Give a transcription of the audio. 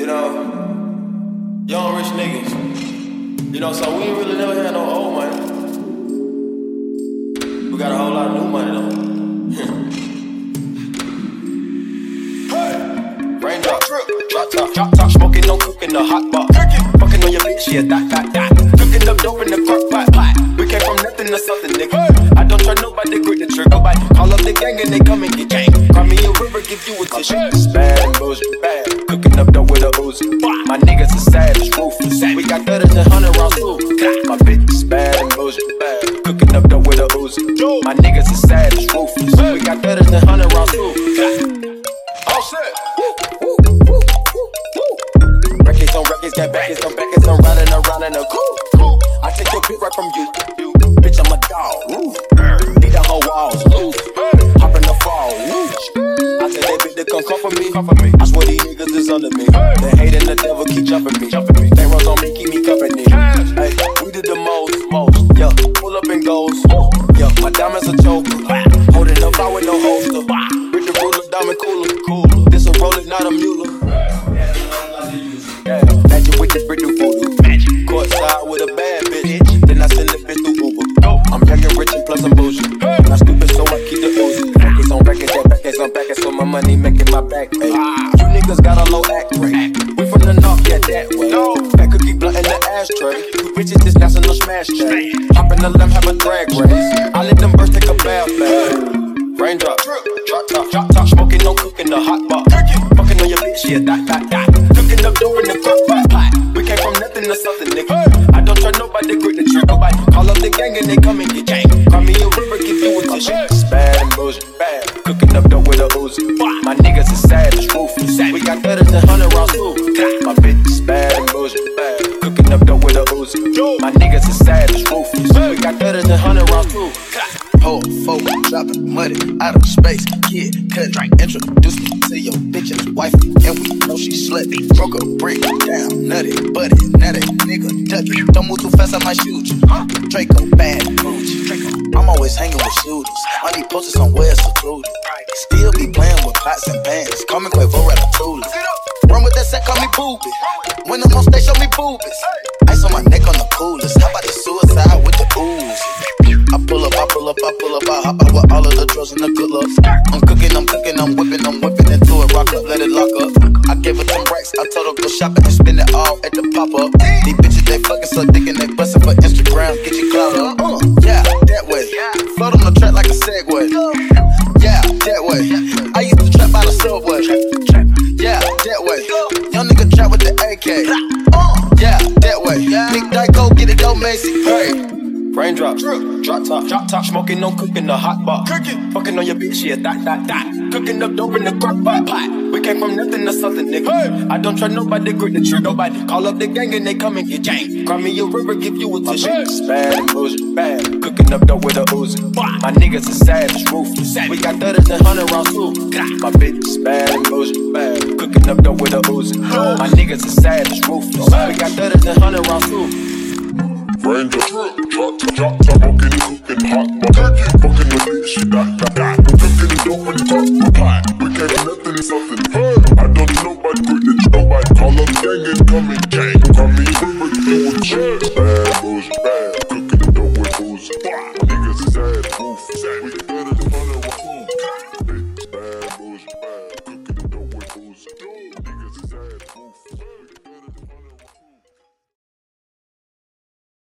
You know, young rich niggas. You know, so we ain't really never had no old money. We got a whole lot of new money though. Hey, raindrop, drop top, smoking, no cooking, the hot box. Fucking on your bitch, yeah, dot. Cooking up dope in the crock pot. We came from nothing to something, nigga. I don't trust nobody, grip the trigger. Call up the gang and they come and get gang. Cry me a river, give you a tissue. It's bad and boujee, bad. Cooking up dope with a Uzi. My niggas are savage, ruthless. We got better than 100 rounds too. My bitch is bad and boujee, bad. Cooking up dope with a Uzi. My niggas are savage, ruthless. We got better than 100 rounds too. Oh shit! Records on records, got backers on backers. I'm riding around in a coupe. I take your bitch right from you. Bitch, I'm a dog. Need the whole walls. Hop in the fall. I tell that bitch to come comfort me. I swear these niggas is under me. The hate and the devil keep jumping me. They runs on me, keep me company. Hey, we did the most. Yeah, pull up and goes. Yeah, my diamonds a choker. Holding up out with no holster. With the ruler, diamond cooler. This a roller, not a mule. Yeah, magic with the brick, the voodoo. Courtside with a bad bitch. Then I send the bitch through Uber. I'm young and rich and plus I'm bougie. Not stupid, so I keep the Uzi. Records on records, on backers on backers, so my money making my back ache. You niggas got a low act rate. We from the north, yeah, that way. That cookie blunt in the ashtray. You bitches just national smash tray. Hop in the limb, have a drag race. I let them birds take a bath. Raindrop, drop top, smoking, no cooking, the hot box. Fucking on your bitch, yeah, dot. Cooking up dope in the crock pot. We came from nothing to something, nigga. I don't trust nobody, grip the trigger. Call up the gang and they come and get gang. Cry me a river, give you a tissue. It's bad and boujee, bad. Cooking up dope with a Uzi. My niggas is savage, ruthless. We got better than 100 rounds too. My bitch is bad and boujee, bad. Cooking up dope with a Uzi. My niggas is savage, ruthless. We got better than 100 rounds too. Whole folk dropping money out of space. Kid cut, introduce me to your bitch and his wife. And we know she slutty. Broke a brick down, nutty, buddy. Now that nigga ducky. Don't move too fast, I might shoot you. Draco bad, Gucci. I'm always hanging with shooters. Money posted somewhere secluded. Still be playing with pots and pans. Call me Quavo Ratatouille. Run with that set, call me booby. When I'm on stage, show me boobies. Ice on my neck on the coolest. How about the suicide with the ooze? I pull up, I hop out with all of the drugs and the good looks. I'm cooking, I'm whipping into it, rock up, let it lock up. I gave her 10 racks, I told her go shopping and spend it all at the pop-up. These bitches, they fucking suck dick and they bustin' for Instagram, get you clout up. Yeah, that way, float on the track like a Segway. Yeah, that way, I used to trap by the subway. Yeah, that way, young nigga trap with the AK. Yeah, that way, big Dyko, get it, go Macy, hey. Raindrop, drop top, smoking, no cooking, the hot box. Fucking on your bitch, yeah, dot. Cooking up dope in the crock pot. We came from nothing to something, nigga. I don't trust nobody, grip the trigger. Nobody call up the gang and they come and get gang. Cry me a river, give you a tissue. It's bad and boujee, bad. Cooking up dope with a Uzi. My niggas are savage, ruthless. We got 30s and 100 rounds too. My bitch is bad and boujee, bad. Cooking up dope with a Uzi. My niggas are savage, ruthless. We got 30s and 100 rounds too. Raindrop, drop top, cooking hot butter. Fucking the bitch, she got. Cooking it dope in the pot. We came from nothing to something. I don't know nobody with the nobody. Call up gang and come and gang. Call me perfect, do a check. Bad boujee, bad. Cooking it dope with boujee. Niggas is sad, boof, sad. We better than other ones. Bad boujee, bad. Cooking it dope with boujee. Niggas is sad, boof.